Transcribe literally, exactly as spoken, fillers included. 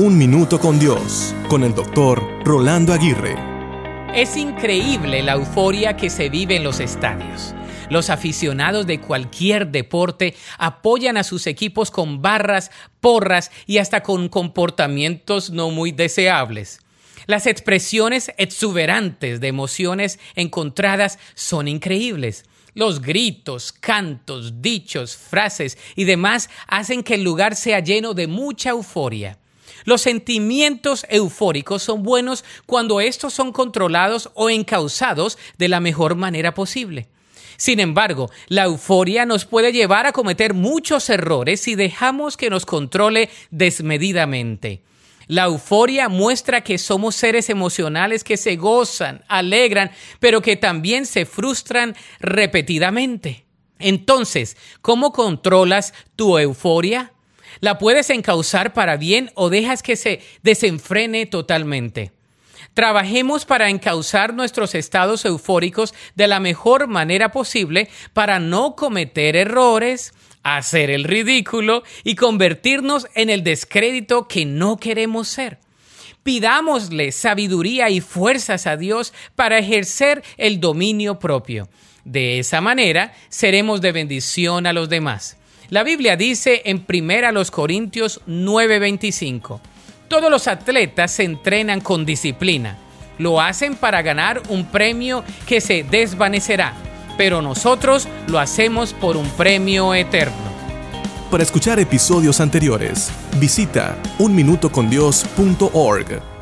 Un Minuto con Dios, con el doctor Rolando Aguirre. Es increíble la euforia que se vive en los estadios. Los aficionados de cualquier deporte apoyan a sus equipos con barras, porras y hasta con comportamientos no muy deseables. Las expresiones exuberantes de emociones encontradas son increíbles. Los gritos, cantos, dichos, frases y demás hacen que el lugar sea lleno de mucha euforia. Los sentimientos eufóricos son buenos cuando estos son controlados o encauzados de la mejor manera posible. Sin embargo, la euforia nos puede llevar a cometer muchos errores si dejamos que nos controle desmedidamente. La euforia muestra que somos seres emocionales que se gozan, alegran, pero que también se frustran repetidamente. Entonces, ¿cómo controlas tu euforia? ¿La puedes encauzar para bien o dejas que se desenfrene totalmente? Trabajemos para encauzar nuestros estados eufóricos de la mejor manera posible para no cometer errores, hacer el ridículo y convertirnos en el descrédito que no queremos ser. Pidámosle sabiduría y fuerzas a Dios para ejercer el dominio propio. De esa manera seremos de bendición a los demás. La Biblia dice en primera Corintios nueve veinticinco, todos los atletas se entrenan con disciplina. Lo hacen para ganar un premio que se desvanecerá, pero nosotros lo hacemos por un premio eterno. Para escuchar episodios anteriores, visita un minuto con Dios punto org.